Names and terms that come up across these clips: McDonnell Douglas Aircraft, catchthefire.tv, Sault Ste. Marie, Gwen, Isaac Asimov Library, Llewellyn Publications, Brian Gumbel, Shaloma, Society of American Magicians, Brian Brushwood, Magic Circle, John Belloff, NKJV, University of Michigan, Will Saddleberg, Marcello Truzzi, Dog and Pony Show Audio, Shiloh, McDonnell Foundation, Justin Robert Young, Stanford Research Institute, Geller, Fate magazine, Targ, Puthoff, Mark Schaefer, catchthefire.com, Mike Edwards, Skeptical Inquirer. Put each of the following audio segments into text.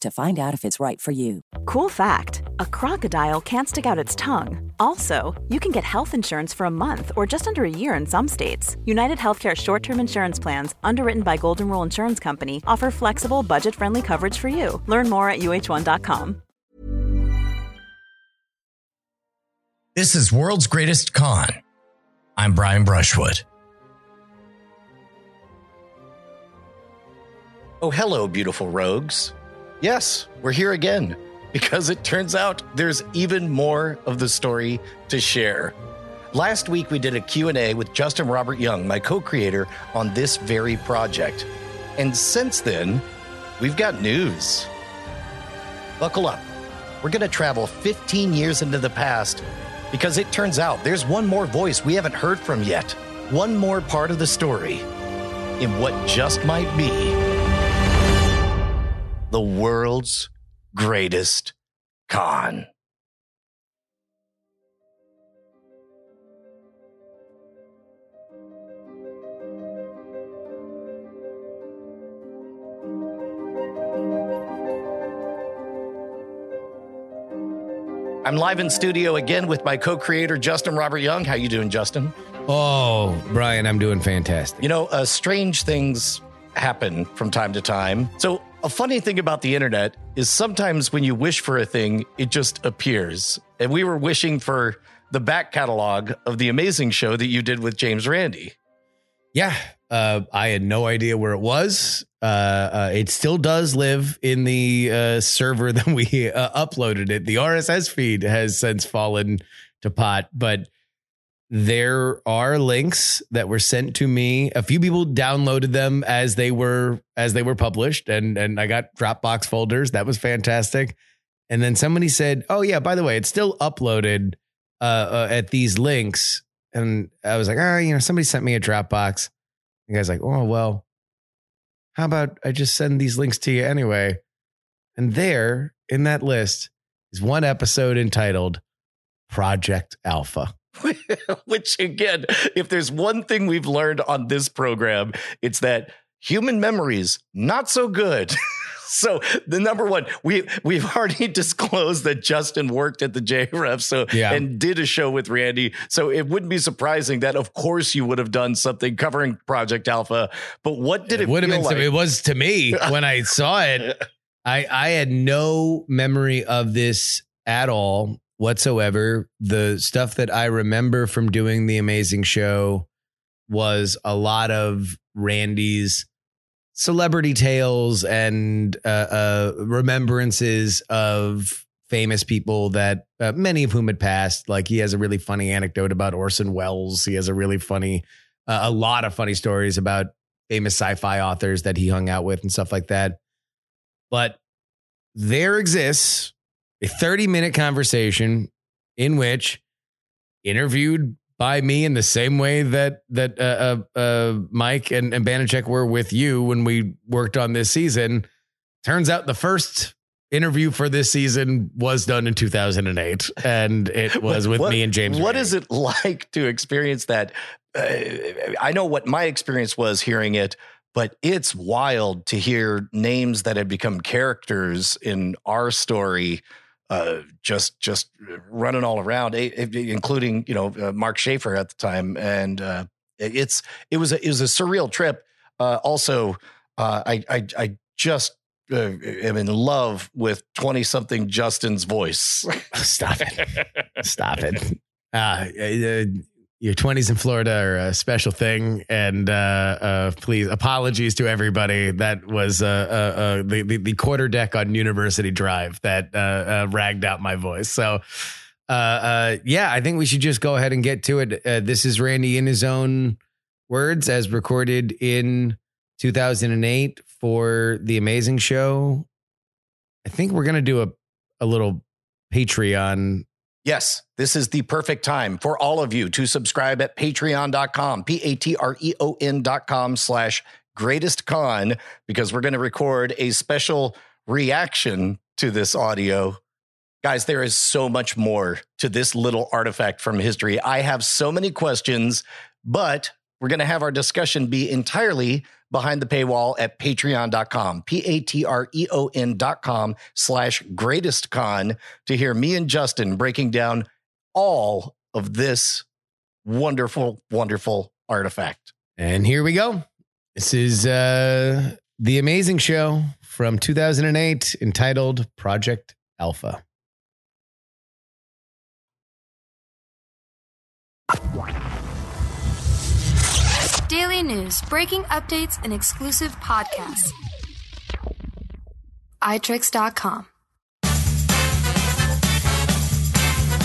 to find out if it's right for you. Cool fact, a crocodile can't stick out its tongue. Also, you can get health insurance for a month or just under a year in some states. United Healthcare short-term insurance plans, underwritten by Golden Rule Insurance Company, offer flexible, budget-friendly coverage for you. Learn more at uh1.com. This is World's Greatest Con. I'm Brian Brushwood. Oh, hello, beautiful rogues. Yes, we're here again, because it turns out there's even more of the story to share. Last week, we did a Q&A with Justin Robert Young, my co-creator, on this very project. And since then, we've got news. Buckle up. We're going to travel 15 years into the past, because it turns out there's one more voice we haven't heard from yet, one more part of the story in what just might be the world's greatest con. I'm live in studio again with my co-creator, Justin Robert Young. How you doing, Justin? Oh, Brian, I'm doing fantastic. You know, strange things happen from time to time. So a funny thing about the internet is sometimes when you wish for a thing, it just appears. And we were wishing for the back catalog of the amazing show that you did with James Randi. Yeah. I had no idea where it was. It still does live in the server that we uploaded it. The RSS feed has since fallen to pot, but there are links that were sent to me. A few people downloaded them as they were published, and I got Dropbox folders. That was fantastic. And then somebody said, "Oh yeah, by the way, it's still uploaded at these links." And I was like, "Oh, you know, somebody sent me a Dropbox." The guy's like, "Oh well, how about I just send these links to you anyway?" And there in that list is one episode entitled "Project Alpha." Which, again, if there's one thing we've learned on this program, it's that human memory's not so good. So the number one, we've already disclosed that Justin worked at the JREF and did a show with Randy. So it wouldn't be surprising that, of course, you would have done something covering Project Alpha. But what did it feel like? It was to me when I saw it. I had no memory of this at all whatsoever. The stuff that I remember from doing the amazing show was a lot of Randy's celebrity tales and remembrances of famous people that many of whom had passed. Like, he has a really funny anecdote about Orson Welles. He has a really funny, a lot of funny stories about famous sci-fi authors that he hung out with and stuff like that. But there exists a 30-minute conversation in which, interviewed by me in the same way that Mike and Banachek were with you when we worked on this season. Turns out the first interview for this season was done in 2008, and it was with me and James. What is it like to experience that? I know what my experience was hearing it, but it's wild to hear names that had become characters in our story just running all around, including, you know, Mark Schaefer at the time. And it was a surreal trip. Also, I just am in love with 20-something Justin's voice. Stop it. Stop it. Your 20s in Florida are a special thing. And please, apologies to everybody. That was the quarter deck on University Drive that ragged out my voice. So, yeah, I think we should just go ahead and get to it. This is Randy in his own words as recorded in 2008 for The Amazing Show. I think we're going to do a little Patreon. Yes, this is the perfect time for all of you to subscribe at patreon.com, patreon.com/greatestcon, because we're going to record a special reaction to this audio. Guys, there is so much more to this little artifact from history. I have so many questions, but we're going to have our discussion be entirely behind the paywall at patreon.com, patreon.com/greatestcon, to hear me and Justin breaking down all of this wonderful, wonderful artifact. And here we go. This is The Amazing Show from 2008, entitled Project Alpha. Daily news, breaking updates, and exclusive podcasts. iTrix.com.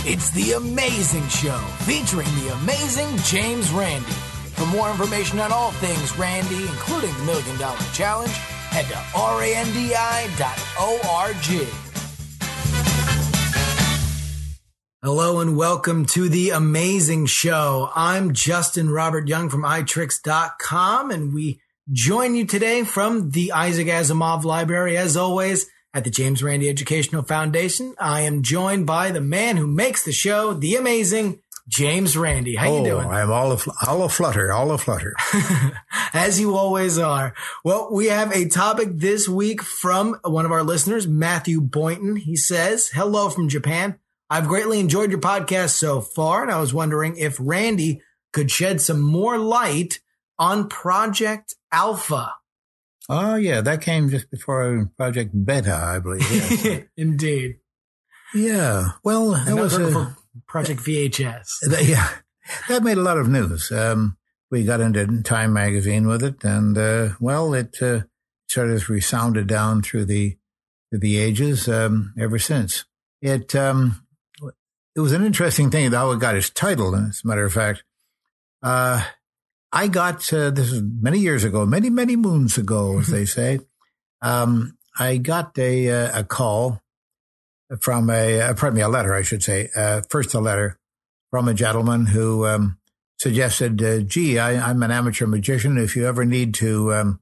It's The Amazing Show, featuring the amazing James Randi. For more information on all things Randy, including the $1 Million Challenge, head to randi.org. Hello and welcome to The Amazing Show. I'm Justin Robert Young from iTrix.com, and we join you today from the Isaac Asimov Library, as always, at the James Randi Educational Foundation. I am joined by the man who makes the show, the amazing James Randi. How you doing? I'm all aflutter. As you always are. Well, we have a topic this week from one of our listeners, Matthew Boynton. He says, hello from Japan. I've greatly enjoyed your podcast so far, and I was wondering if Randy could shed some more light on Project Alpha. Oh, yeah, that came just before Project Beta, I believe. Yes. Indeed. Yeah, well, that was Project VHS. That made a lot of news. We got into Time magazine with it, and, well, it sort of resounded down through the ages ever since. It was an interesting thing how it got its title. As a matter of fact, I got this is many years ago, many, many moons ago, as they say. I got a call from a letter, I should say, first a letter from a gentleman who suggested, "Gee, I'm an amateur magician. If you ever need to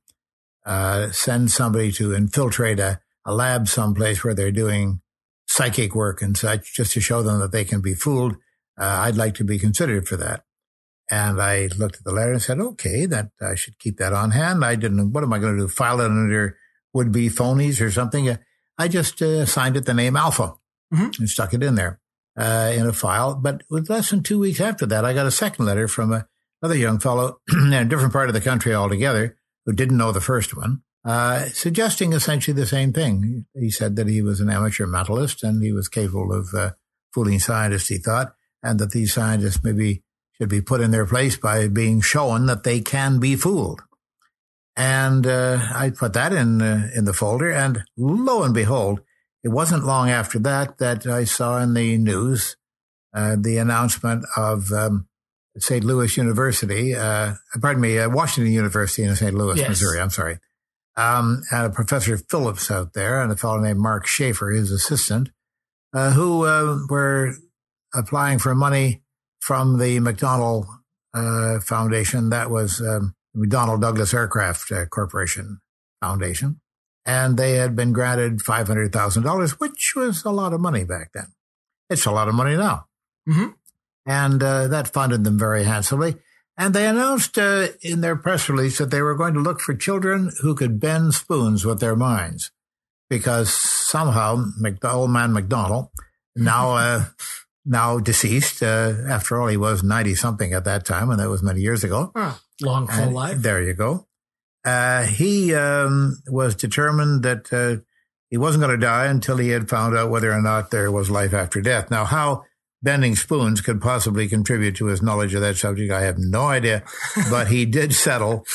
send somebody to infiltrate a lab someplace where they're doing psychic work and such, just to show them that they can be fooled. I'd like to be considered for that." And I looked at the letter and said, okay, that I should keep that on hand. I didn't, what am I going to do? File it under would-be phonies or something? I just assigned it the name Alpha and stuck it in there in a file. But it was less than 2 weeks after that, I got a second letter from another young fellow in a different part of the country altogether who didn't know the first one. Suggesting essentially the same thing. He said that he was an amateur mentalist and he was capable of fooling scientists, he thought, and that these scientists maybe should be put in their place by being shown that they can be fooled. And I put that in the folder, and lo and behold, it wasn't long after that I saw in the news the announcement of St. Louis University, Washington University in St. Louis, yes. Missouri, I'm sorry. And a Professor Phillips out there and a fellow named Mark Schaefer, his assistant, who were applying for money from the McDonnell Foundation. That was the McDonnell Douglas Aircraft Corporation Foundation. And they had been granted $500,000, which was a lot of money back then. It's a lot of money now. Mm-hmm. And that funded them very handsomely. And they announced in their press release that they were going to look for children who could bend spoons with their minds, because somehow old man McDonald, now deceased, after all, he was 90-something at that time, and that was many years ago. Long full life. There you go. He was determined that he wasn't going to die until he had found out whether or not there was life after death. Now, how bending spoons could possibly contribute to his knowledge of that subject, I have no idea. But he did settle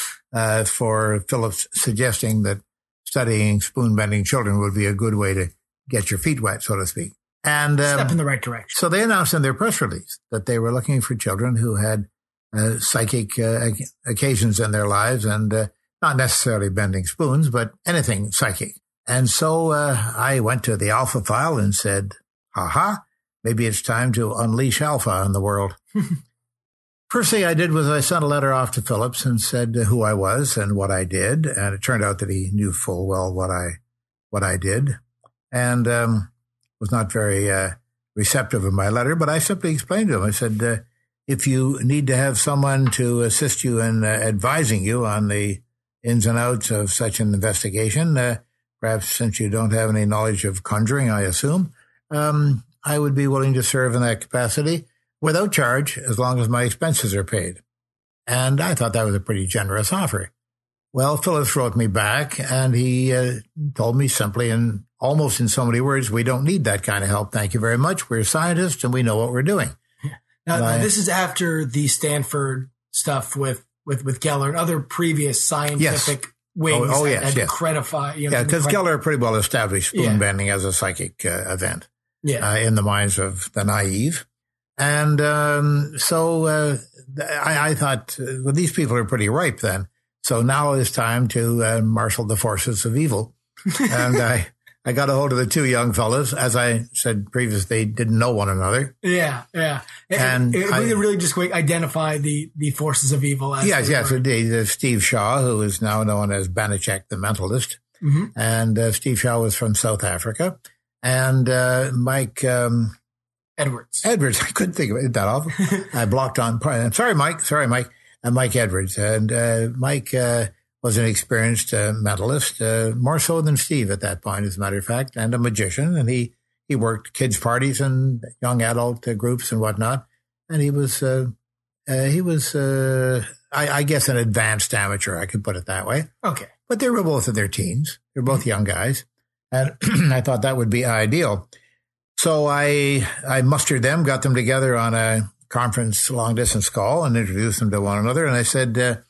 for Phillips suggesting that studying spoon-bending children would be a good way to get your feet wet, so to speak. And step in the right direction. So they announced in their press release that they were looking for children who had psychic occasions in their lives, and not necessarily bending spoons, but anything psychic. And so I went to the Alpha file and said, aha, maybe it's time to unleash Alpha on the world. First thing I did was I sent a letter off to Phillips and said who I was and what I did. And it turned out that he knew full well what I did, and was not very receptive of my letter. But I simply explained to him, I said, if you need to have someone to assist you in advising you on the ins and outs of such an investigation, perhaps since you don't have any knowledge of conjuring, I assume, I would be willing to serve in that capacity without charge, as long as my expenses are paid. And I thought that was a pretty generous offer. Well, Phillips wrote me back, and he told me simply, and almost in so many words, we don't need that kind of help. Thank you very much. We're scientists, and we know what we're doing. Now this is after the Stanford stuff with Geller and other previous scientific wings that credify. You know, because Geller pretty well established spoon-bending as a psychic event in the minds of the naive. And so I thought, well, these people are pretty ripe then. So now it's time to marshal the forces of evil. And I got a hold of the two young fellas. As I said previously, they didn't know one another. Yeah. And we could really just identify the forces of evil. Yes, indeed. Steve Shaw, who is now known as Banachek the Mentalist. Mm-hmm. And Steve Shaw was from South Africa. And Mike... Edwards. I couldn't think of it that often. I blocked on. Sorry, Mike. And Mike Edwards. And Mike was an experienced mentalist, more so than Steve at that point, as a matter of fact, and a magician. And he worked kids' parties and young adult groups and whatnot. And he was, I guess, an advanced amateur. I could put it that way. Okay. But they were both in their teens. They're both young guys. And I thought that would be ideal. So I mustered them, got them together on a conference long-distance call and introduced them to one another. And I said,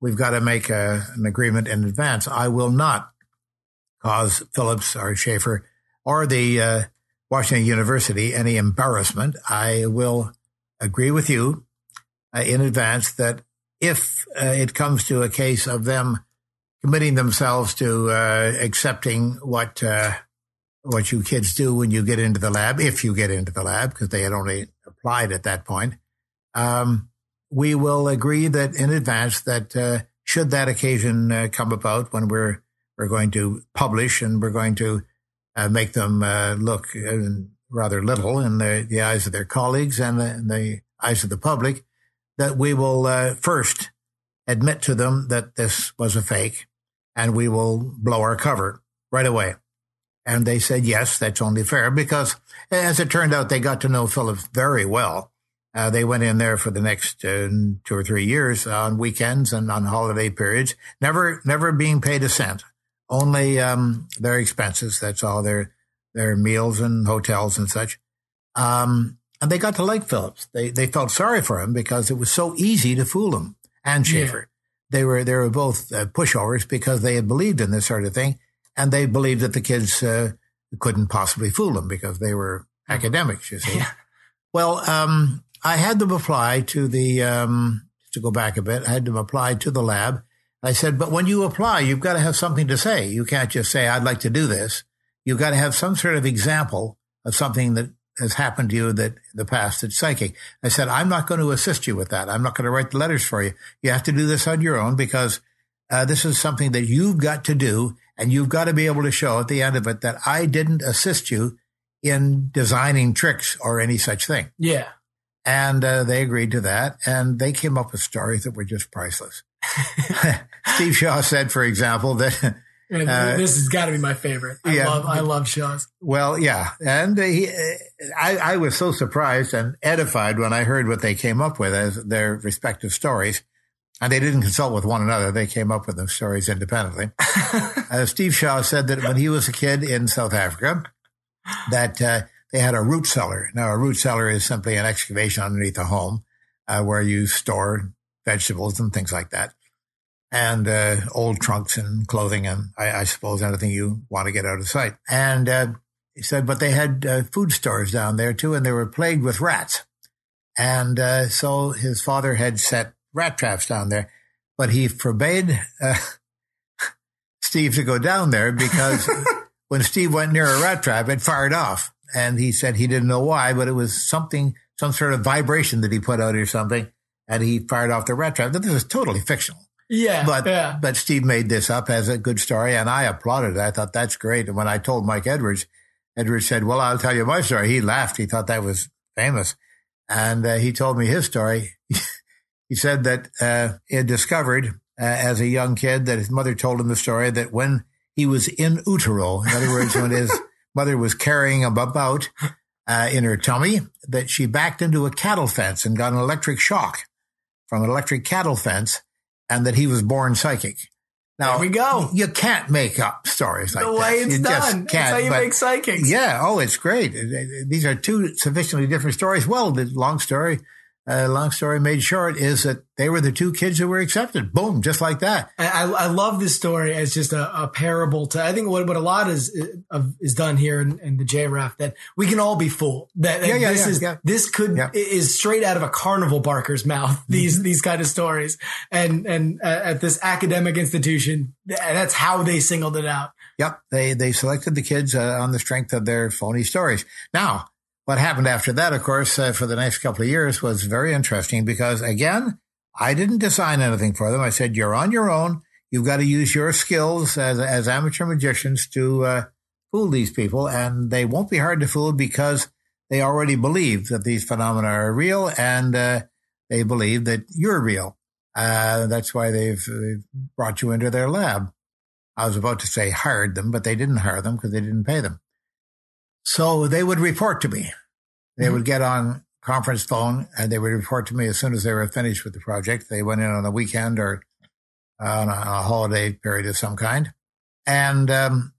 we've got to make an agreement in advance. I will not cause Phillips or Schaefer or the Washington University any embarrassment. I will agree with you in advance that if it comes to a case of them committing themselves to accepting what you kids do when you get into the lab, if you get into the lab, because they had only applied at that point, we will agree that in advance that should that occasion come about when we're going to publish and we're going to make them look rather little in the eyes of their colleagues and in the eyes of the public, that we will first admit to them that this was a fake and we will blow our cover right away. And they said, yes, that's only fair, because as it turned out, they got to know Phillips very well. They went in there for the next 2 or 3 years on weekends and on holiday periods, never being paid a cent, only their expenses. That's all their meals and hotels and such. And they got to like Phillips. They felt sorry for him because it was so easy to fool him and Schaefer. Yeah. They were both pushovers because they had believed in this sort of thing. And they believed that the kids couldn't possibly fool them because they were academics, you see. Yeah. Well, I had them apply to the, to go back a bit, I had them apply to the lab. I said, but when you apply, you've got to have something to say. You can't just say, I'd like to do this. You've got to have some sort of example of something that has happened to you that in the past that's psychic. I said, I'm not going to assist you with that. I'm not going to write the letters for you. You have to do this on your own because this is something that you've got to do. And you've got to be able to show at the end of it that I didn't assist you in designing tricks or any such thing. Yeah. And they agreed to that. And they came up with stories that were just priceless. Steve Shaw said, for example, that... this has got to be my favorite. I love Shaw's. Well, yeah. And I was so surprised and edified when I heard what they came up with as their respective stories. And they didn't consult with one another. They came up with those stories independently. Steve Shaw said that when he was a kid in South Africa, that they had a root cellar. Now, a root cellar is simply an excavation underneath a home where you store vegetables and things like that, and old trunks and clothing and, I suppose, anything you want to get out of sight. And he said, but they had food stores down there, too, and they were plagued with rats. And so his father had set rat traps down there, but he forbade Steve to go down there because when Steve went near a rat trap, it fired off. And he said he didn't know why, but it was something, some sort of vibration that he put out or something, and he fired off the rat trap. This is totally fictional. Yeah, but Steve made this up as a good story, and I applauded it. I thought, that's great. And when I told Mike Edwards, Edwards said, well, I'll tell you my story. He laughed. He thought that was famous. And he told me his story. He said that he had discovered as a young kid that his mother told him the story that when he was in utero, in other words, when his mother was carrying him about in her tummy, that she backed into a cattle fence and got an electric shock from an electric cattle fence, and that he was born psychic. Now, there we go. You can't make up stories like that. The way it's done. That's how you make psychics. Yeah. Oh, it's great. These are two sufficiently different stories. Well, the long story made short is that they were the two kids who were accepted. Boom, just like that. I love this story as just a parable to, I think what a lot is done here in the JREF, that we can all be fooled. This is straight out of a carnival barker's mouth. These kind of stories, and at this academic institution, that's how they singled it out. Yep, they selected the kids on the strength of their phony stories. Now, what happened after that, of course, for the next couple of years was very interesting because, again, I didn't design anything for them. I said, you're on your own. You've got to use your skills as amateur magicians to fool these people. And they won't be hard to fool because they already believe that these phenomena are real, and they believe that you're real. That's why they've brought you into their lab. I was about to say hired them, but they didn't hire them because they didn't pay them. So they would report to me. They would get on conference phone and they would report to me as soon as they were finished with the project. They went in on a weekend or on a holiday period of some kind. And then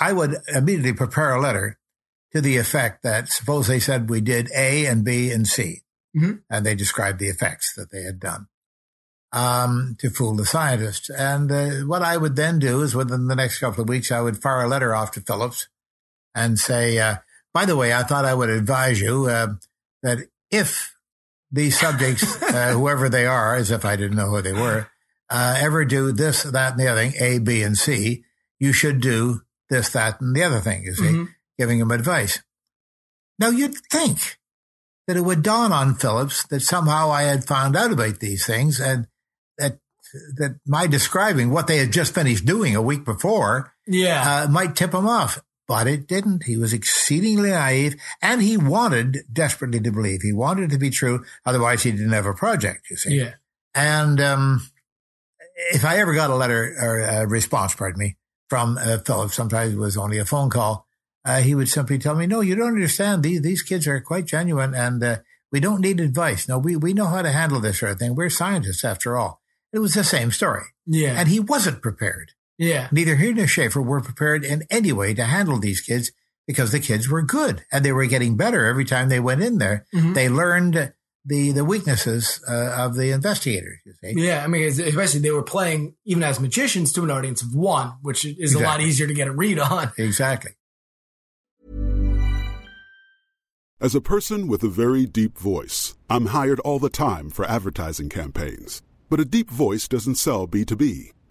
I would immediately prepare a letter to the effect that suppose they said we did A and B and C. Mm-hmm. And they described the effects that they had done to fool the scientists. And what I would then do is within the next couple of weeks, I would fire a letter off to Phillips and say, by the way, I thought I would advise you that if these subjects, whoever they are, as if I didn't know who they were, ever do this, that, and the other thing, A, B, and C, you should do this, that, and the other thing, you see, giving them advice. Now, you'd think that it would dawn on Phillips that somehow I had found out about these things and that my describing what they had just finished doing a week before might tip him off. But it didn't. He was exceedingly naive, and he wanted desperately to believe. He wanted it to be true. Otherwise, he didn't have a project, you see. Yeah. And if I ever got a letter or a response, from Phillips, sometimes it was only a phone call, he would simply tell me, no, you don't understand. These kids are quite genuine, and we don't need advice. No, we know how to handle this sort of thing. We're scientists, after all. It was the same story. Yeah. And he wasn't prepared. Yeah. Neither he nor Schaefer were prepared in any way to handle these kids because the kids were good and they were getting better every time they went in there. Mm-hmm. They learned the weaknesses of the investigators, you see. Yeah. I mean, especially they were playing, even as magicians, to an audience of one, which is a lot easier to get a read on. Exactly. As a person with a very deep voice, I'm hired all the time for advertising campaigns. But a deep voice doesn't sell B2B,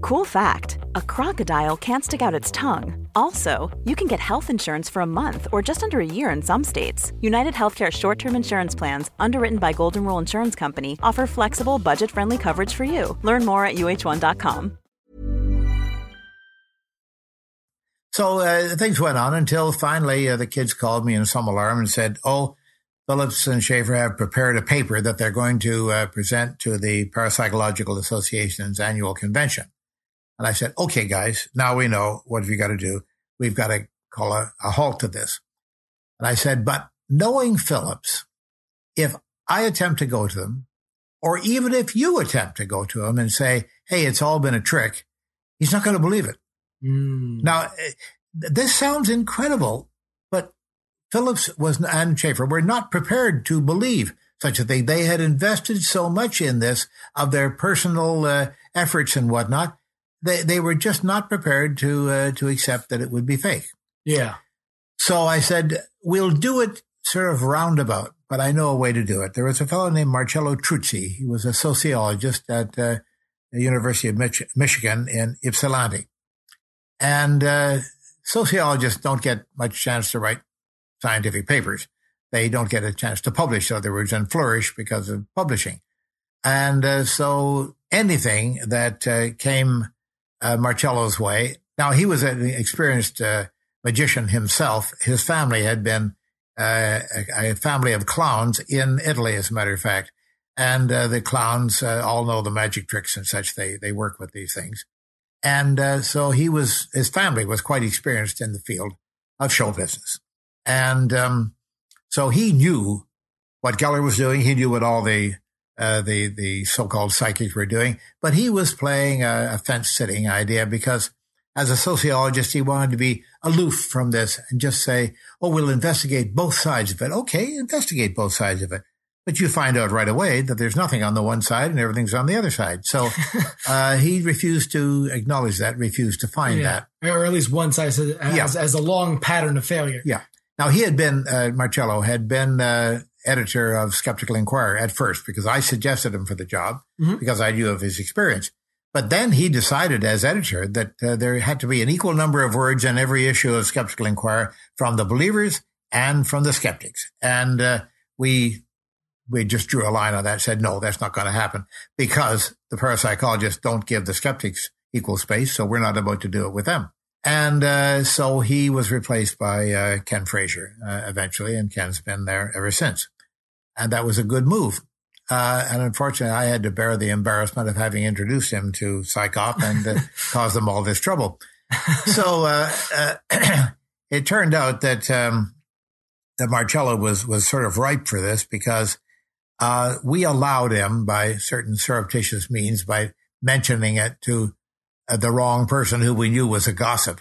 Cool fact, a crocodile can't stick out its tongue. Also, you can get health insurance for a month or just under a year in some states. United Healthcare short-term insurance plans, underwritten by Golden Rule Insurance Company, offer flexible, budget-friendly coverage for you. Learn more at uh1.com. So things went on until finally the kids called me in some alarm and said, oh, Phillips and Schaefer have prepared a paper that they're going to present to the Parapsychological Association's annual convention. And I said, okay, guys, now we know what have you got to do. We've got to call a halt to this. And I said, but knowing Phillips, if I attempt to go to them, or even if you attempt to go to him and say, hey, it's all been a trick, he's not going to believe it. Mm. Now, this sounds incredible, but Phillips and Schaefer were not prepared to believe such a thing. They had invested so much in this of their personal efforts and whatnot. They were just not prepared to accept that it would be fake. Yeah. So I said, we'll do it sort of roundabout, but I know a way to do it. There was a fellow named Marcello Truzzi. He was a sociologist at the University of Michigan in Ypsilanti. And sociologists don't get much chance to write scientific papers. They don't get a chance to publish, in other words, and flourish because of publishing. And so anything that came Marcello's way. Now, he was an experienced magician himself. His family had been a family of clowns in Italy, as a matter of fact. And the clowns all know the magic tricks and such. They work with these things. And so his family was quite experienced in the field of show business. And so he knew what Geller was doing. He knew what all the so-called psychics were doing, but he was playing a fence-sitting idea because as a sociologist, he wanted to be aloof from this and just say, oh, we'll investigate both sides of it. Okay, investigate both sides of it. But you find out right away that there's nothing on the one side and everything's on the other side. So he refused to acknowledge that, refused to find that. Or at least one side as a long pattern of failure. Yeah. Now, he had been, Marcello had been editor of Skeptical Inquirer at first because I suggested him for the job because I knew of his experience. But then he decided as editor that there had to be an equal number of words in every issue of Skeptical Inquirer from the believers and from the skeptics. And we just drew a line on that and said, no, that's not going to happen because the parapsychologists don't give the skeptics equal space, so we're not about to do it with them. And so he was replaced by Ken Frazier eventually, and Ken's been there ever since. And that was a good move. And unfortunately, I had to bear the embarrassment of having introduced him to PsyCop and caused them all this trouble. So it turned out that that Marcello was sort of ripe for this because we allowed him by certain surreptitious means, by mentioning it to the wrong person who we knew was a gossip,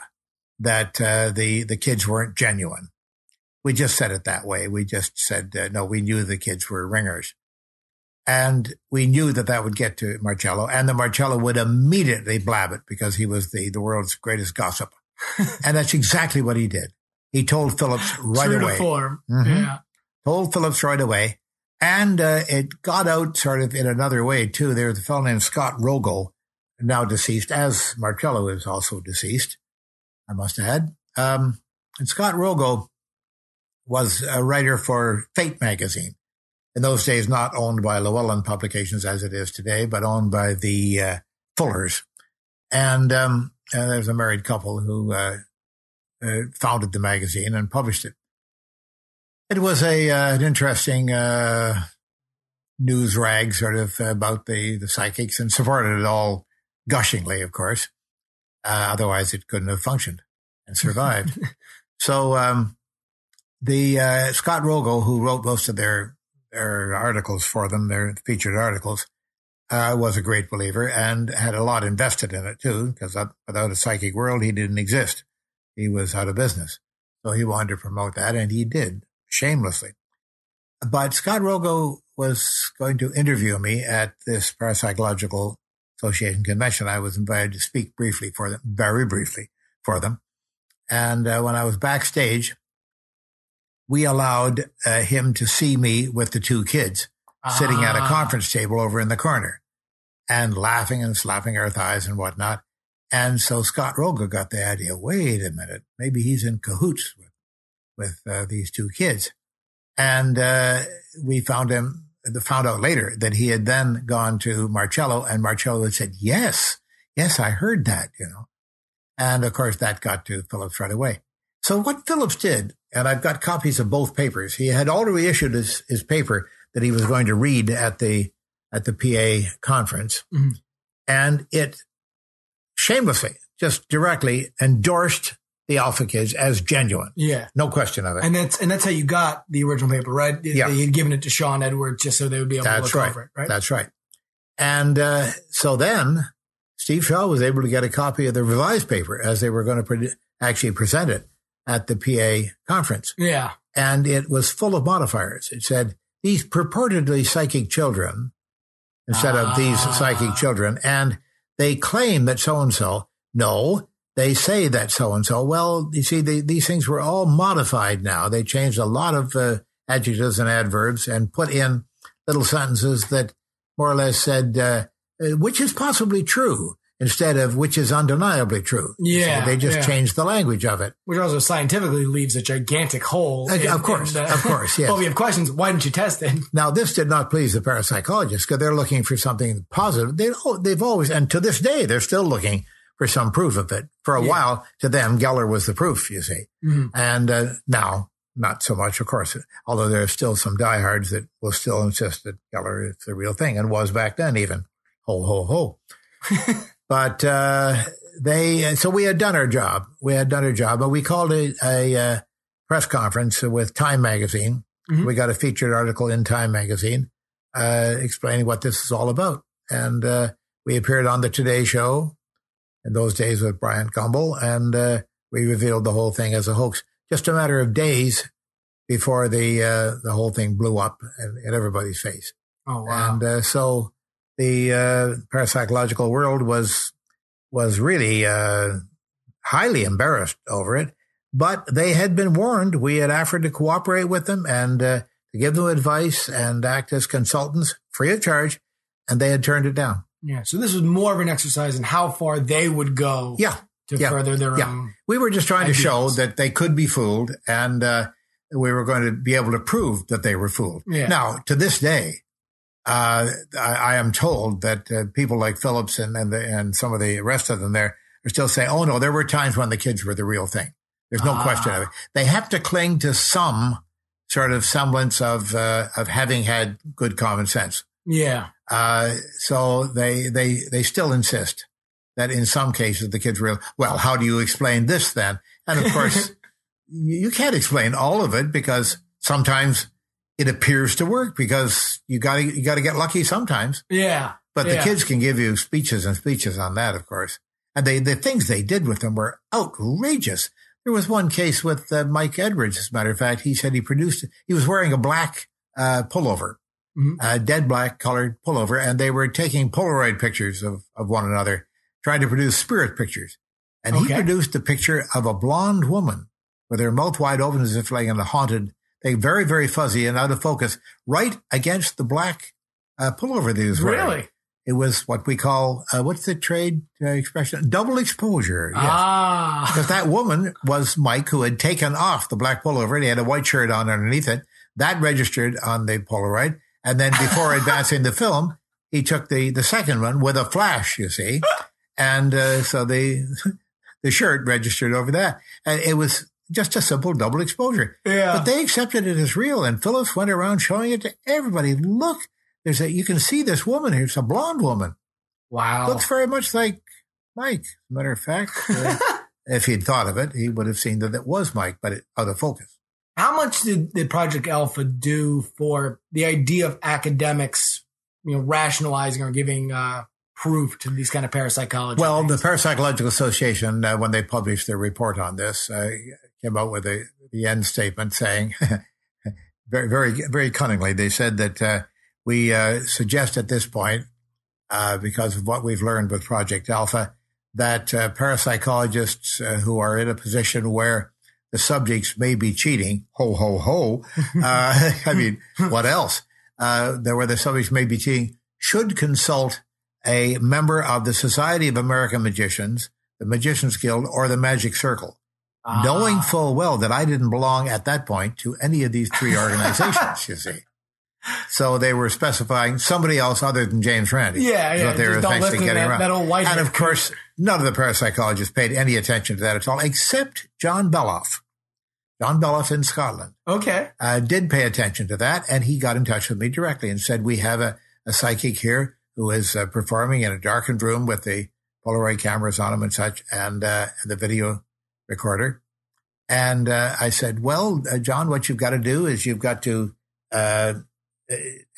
that the kids weren't genuine. We just said it that way. We just said, no, we knew the kids were ringers. And we knew that that would get to Marcello, and that Marcello would immediately blab it because he was the world's greatest gossip. And that's exactly what he did. He told Phillips right away. True to form. Mm-hmm. Yeah. Told Phillips right away. And it got out sort of in another way, too. There was a fellow named Scott Rogo, now deceased, as Marcello is also deceased, I must add. And Scott Rogo was a writer for Fate magazine. In those days, not owned by Llewellyn Publications as it is today, but owned by the Fullers. And there's a married couple who founded the magazine and published it. It was an interesting news rag sort of about the psychics, and supported it all gushingly, of course. Otherwise, it couldn't have functioned and survived. So the Scott Rogo, who wrote most of their articles for them, their featured articles, was a great believer and had a lot invested in it, too, because without a psychic world, he didn't exist. He was out of business. So he wanted to promote that, and he did, shamelessly. But Scott Rogo was going to interview me at this Parapsychological Association convention. I was invited to speak briefly for them, very briefly for them. And when I was backstage, we allowed him to see me with the two kids sitting at a conference table over in the corner and laughing and slapping our thighs and whatnot. And so Scott Rogo got the idea, wait a minute, maybe he's in cahoots with these two kids. And we found out later that he had then gone to Marcello, and Marcello had said, yes, I heard that, you know. And of course, that got to Phillips right away. So what Phillips did, and I've got copies of both papers, he had already issued his paper that he was going to read at the PA conference, mm-hmm. and it shamelessly, just directly endorsed the Alpha Kids as genuine. Yeah. No question of it. And that's how you got the original paper, right? Yeah. They had given it to Sean Edwards just so they would be able to look over it, right? That's right. And so then Steve Shaw was able to get a copy of the revised paper as they were going to actually present it at the PA conference. Yeah. And it was full of modifiers. It said, these purportedly psychic children, instead of these psychic children, and they claim that so-and-so. No, they say that so-and-so. Well, you see, these things were all modified now. They changed a lot of adjectives and adverbs and put in little sentences that more or less said, which is possibly true instead of which is undeniably true. Yeah. So they just changed the language of it. Which also scientifically leaves a gigantic hole. Of course, yes. Well, we have questions. Why didn't you test it? Now, this did not please the parapsychologists because they're looking for something positive. They've always, and to this day, they're still looking for some proof of it. For a while, to them, Geller was the proof, you see. Mm-hmm. And now, not so much, of course, although there are still some diehards that will still insist that Geller is the real thing and was back then even. Ho, ho, ho. But so we had done our job. We had done our job, but we called a press conference with Time magazine. Mm-hmm. We got a featured article in Time magazine explaining what this is all about. And we appeared on the Today Show in those days with Brian Gumbel, and we revealed the whole thing as a hoax. Just a matter of days before the whole thing blew up in everybody's face. Oh, wow. And so the parapsychological world was really highly embarrassed over it, but they had been warned. We had offered to cooperate with them and to give them advice and act as consultants free of charge, and they had turned it down. Yeah, so this was more of an exercise in how far they would go to further their own. We were just trying to show that they could be fooled, and we were going to be able to prove that they were fooled. Yeah. Now, to this day, I am told that people like Phillips and some of the rest of them there are still saying, oh, no, there were times when the kids were the real thing. There's no question of it. They have to cling to some sort of semblance of having had good common sense. Yeah. So they still insist that in some cases the kids were real. Well, how do you explain this then? And, of course, you can't explain all of it because sometimes it appears to work because you got to get lucky sometimes. Yeah. But the kids can give you speeches and speeches on that, of course. And the things they did with them were outrageous. There was one case with Mike Edwards, as a matter of fact. He said he was wearing a black pullover, mm-hmm. a dead black colored pullover, and they were taking Polaroid pictures of one another, trying to produce spirit pictures. And he produced a picture of a blonde woman with her mouth wide open as if like in a haunted. They very, very fuzzy and out of focus, right against the black pullover that he was wearing. Really? It was what we call, what's the trade expression? Double exposure. Yes. Ah. Because that woman was Mike, who had taken off the black pullover. And he had a white shirt on underneath it. That registered on the Polaroid. And then before advancing the film, he took the second one with a flash, you see. And so the shirt registered over that. And it was just a simple double exposure. Yeah. But they accepted it as real, and Phillips went around showing it to everybody. Look, you can see this woman here. It's a blonde woman. Wow. Looks very much like Mike. As a matter of fact, if he'd thought of it, he would have seen that it was Mike, but out of focus. How much did Project Alpha do for the idea of academics, rationalizing or giving proof to these kind of parapsychology? Well, things? The Parapsychological Association, when they published their report on this, came out with the end statement saying, very, very, very cunningly, they said that we suggest at this point, because of what we've learned with Project Alpha, that parapsychologists who are in a position where the subjects may be cheating, ho, ho, ho, I mean, what else? Where the subjects may be cheating, should consult a member of the Society of American Magicians, the Magicians Guild, or the Magic Circle, knowing full well that I didn't belong at that point to any of these three organizations, you see. So they were specifying somebody else other than James Randi. Yeah, yeah. They were don't listen to that old white. And of course, none of the parapsychologists paid any attention to that at all, except John Belloff. John Belloff in Scotland. Okay. Did pay attention to that, and he got in touch with me directly and said, we have a psychic here who is performing in a darkened room with the Polaroid cameras on him and such, and the video recorder. And I said, well, John, what you've got to do is you've got to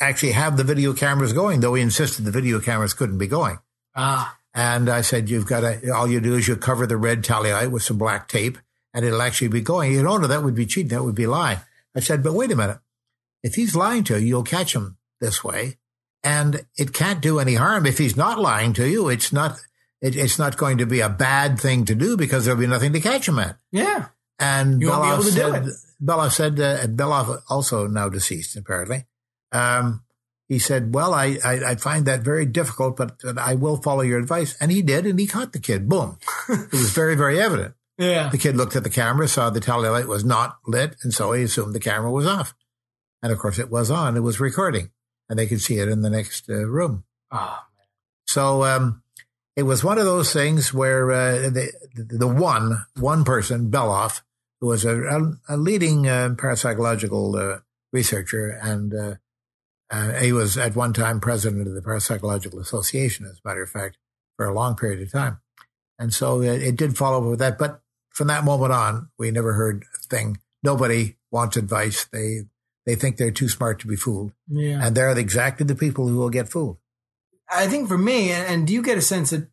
actually have the video cameras going, though he insisted the video cameras couldn't be going. And I said, you've got to, all you do is you cover the red taillight with some black tape, and it'll actually be going. You know, no, that would be cheating. That would be lying. I said, but wait a minute. If he's lying to you, you'll catch him this way, and it can't do any harm. If he's not lying to you, it's not going to be a bad thing to do because there'll be nothing to catch him at. Yeah. And Belloff, also now deceased, apparently. He said, well, I find that very difficult, but I will follow your advice. And he did, and he caught the kid. Boom. It was very, very evident. Yeah. The kid looked at the camera, saw the tally light was not lit, and so he assumed the camera was off. And, of course, it was on. It was recording, and they could see it in the next room. Oh, man. So it was one of those things where the one person, Belloff, who was a leading parapsychological researcher, and he was at one time president of the Parapsychological Association, as a matter of fact, for a long period of time. And so it did follow up with that. But from that moment on, we never heard a thing. Nobody wants advice. They think they're too smart to be fooled. Yeah. And they're exactly the people who will get fooled. I think for me, and do you get a sense that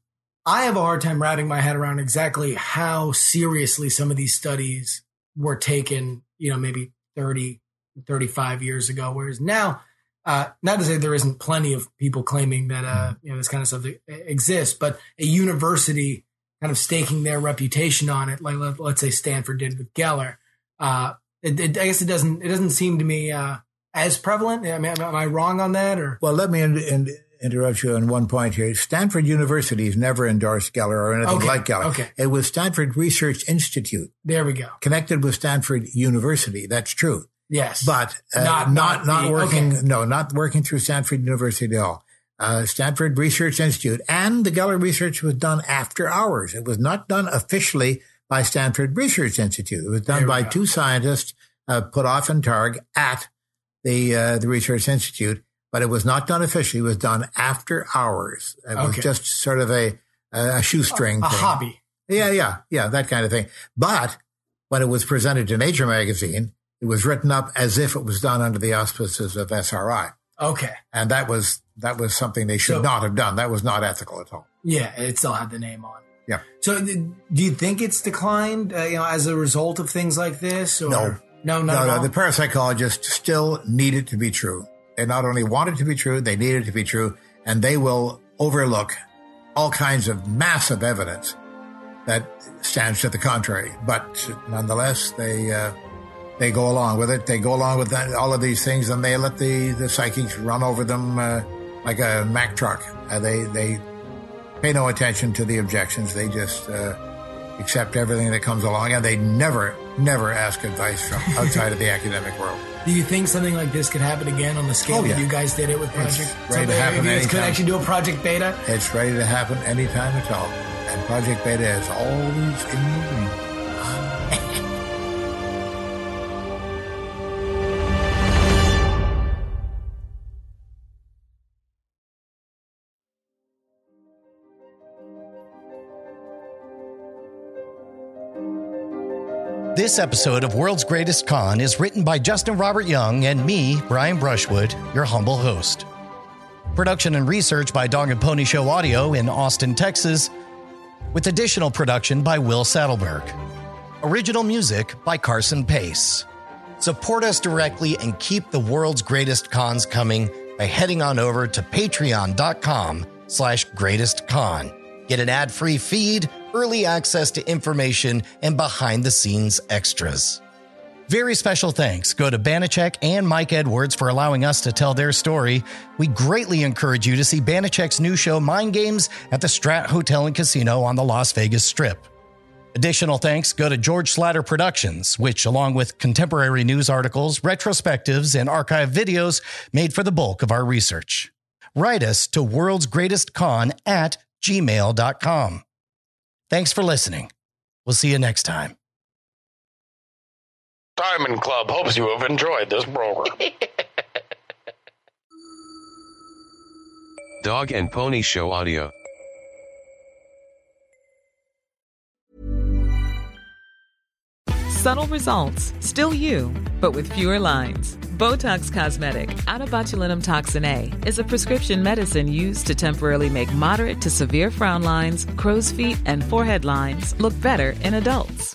I have a hard time wrapping my head around exactly how seriously some of these studies were taken, you know, maybe 30, 35 years ago, whereas now, not to say there isn't plenty of people claiming that this kind of stuff exists, but a university kind of staking their reputation on it, like let's say Stanford did with Geller, I guess it doesn't seem to me as prevalent. I mean, am I wrong on that? Or well, let me interrupt you on one point here. Stanford University has never endorsed Geller or anything like Geller. Okay. It was Stanford Research Institute. There we go. Connected with Stanford University. That's true. Yes, but not working through Stanford University at all. Stanford Research Institute, and the Geller research was done after hours. It was not done officially by Stanford Research Institute. It was done by two scientists, Puthoff and Targ, at the Research Institute. But it was not done officially. It was done after hours. It was just sort of a shoestring thing. A hobby. Yeah, that kind of thing. But when it was presented to Nature magazine, it was written up as if it was done under the auspices of SRI. Okay. And that was something they should not have done. That was not ethical at all. Yeah, it still had the name on it. Yeah. So do you think it's declined as a result of things like this? Or? No, the parapsychologists still need it to be true. They not only want it to be true, they need it to be true, and they will overlook all kinds of massive evidence that stands to the contrary. But nonetheless, they go along with it. They go along with all of these things, and they let the psychics run over them like a Mack truck. They pay no attention to the objections. They just accept everything that comes along, and they never ask advice from outside of the academic world. Do you think something like this could happen again on the scale that you guys did it with Project? It's ready to happen anytime. You guys could actually do a Project Beta? It's ready to happen anytime at all. And Project Beta is always in the green. This episode of World's Greatest Con is written by Justin Robert Young and me, Brian Brushwood, your humble host. Production and research by Dog and Pony Show Audio in Austin, Texas, with additional production by Will Saddleberg. Original music by Carson Pace. Support us directly and keep the World's Greatest Cons coming by heading on over to patreon.com/greatestcon. Get an ad-free feed, early access to information, and behind-the-scenes extras. Very special thanks go to Banachek and Mike Edwards for allowing us to tell their story. We greatly encourage you to see Banachek's new show, Mind Games, at the Strat Hotel and Casino on the Las Vegas Strip. Additional thanks go to George Slatter Productions, which, along with contemporary news articles, retrospectives, and archive videos, made for the bulk of our research. Write us to worldsgreatestcon@gmail.com. Thanks for listening. We'll see you next time. Diamond Club hopes you have enjoyed this program. Dog and Pony Show Audio. Subtle results, still you, but with fewer lines. Botox Cosmetic, onabotulinum botulinum toxin A, is a prescription medicine used to temporarily make moderate to severe frown lines, crow's feet, and forehead lines look better in adults.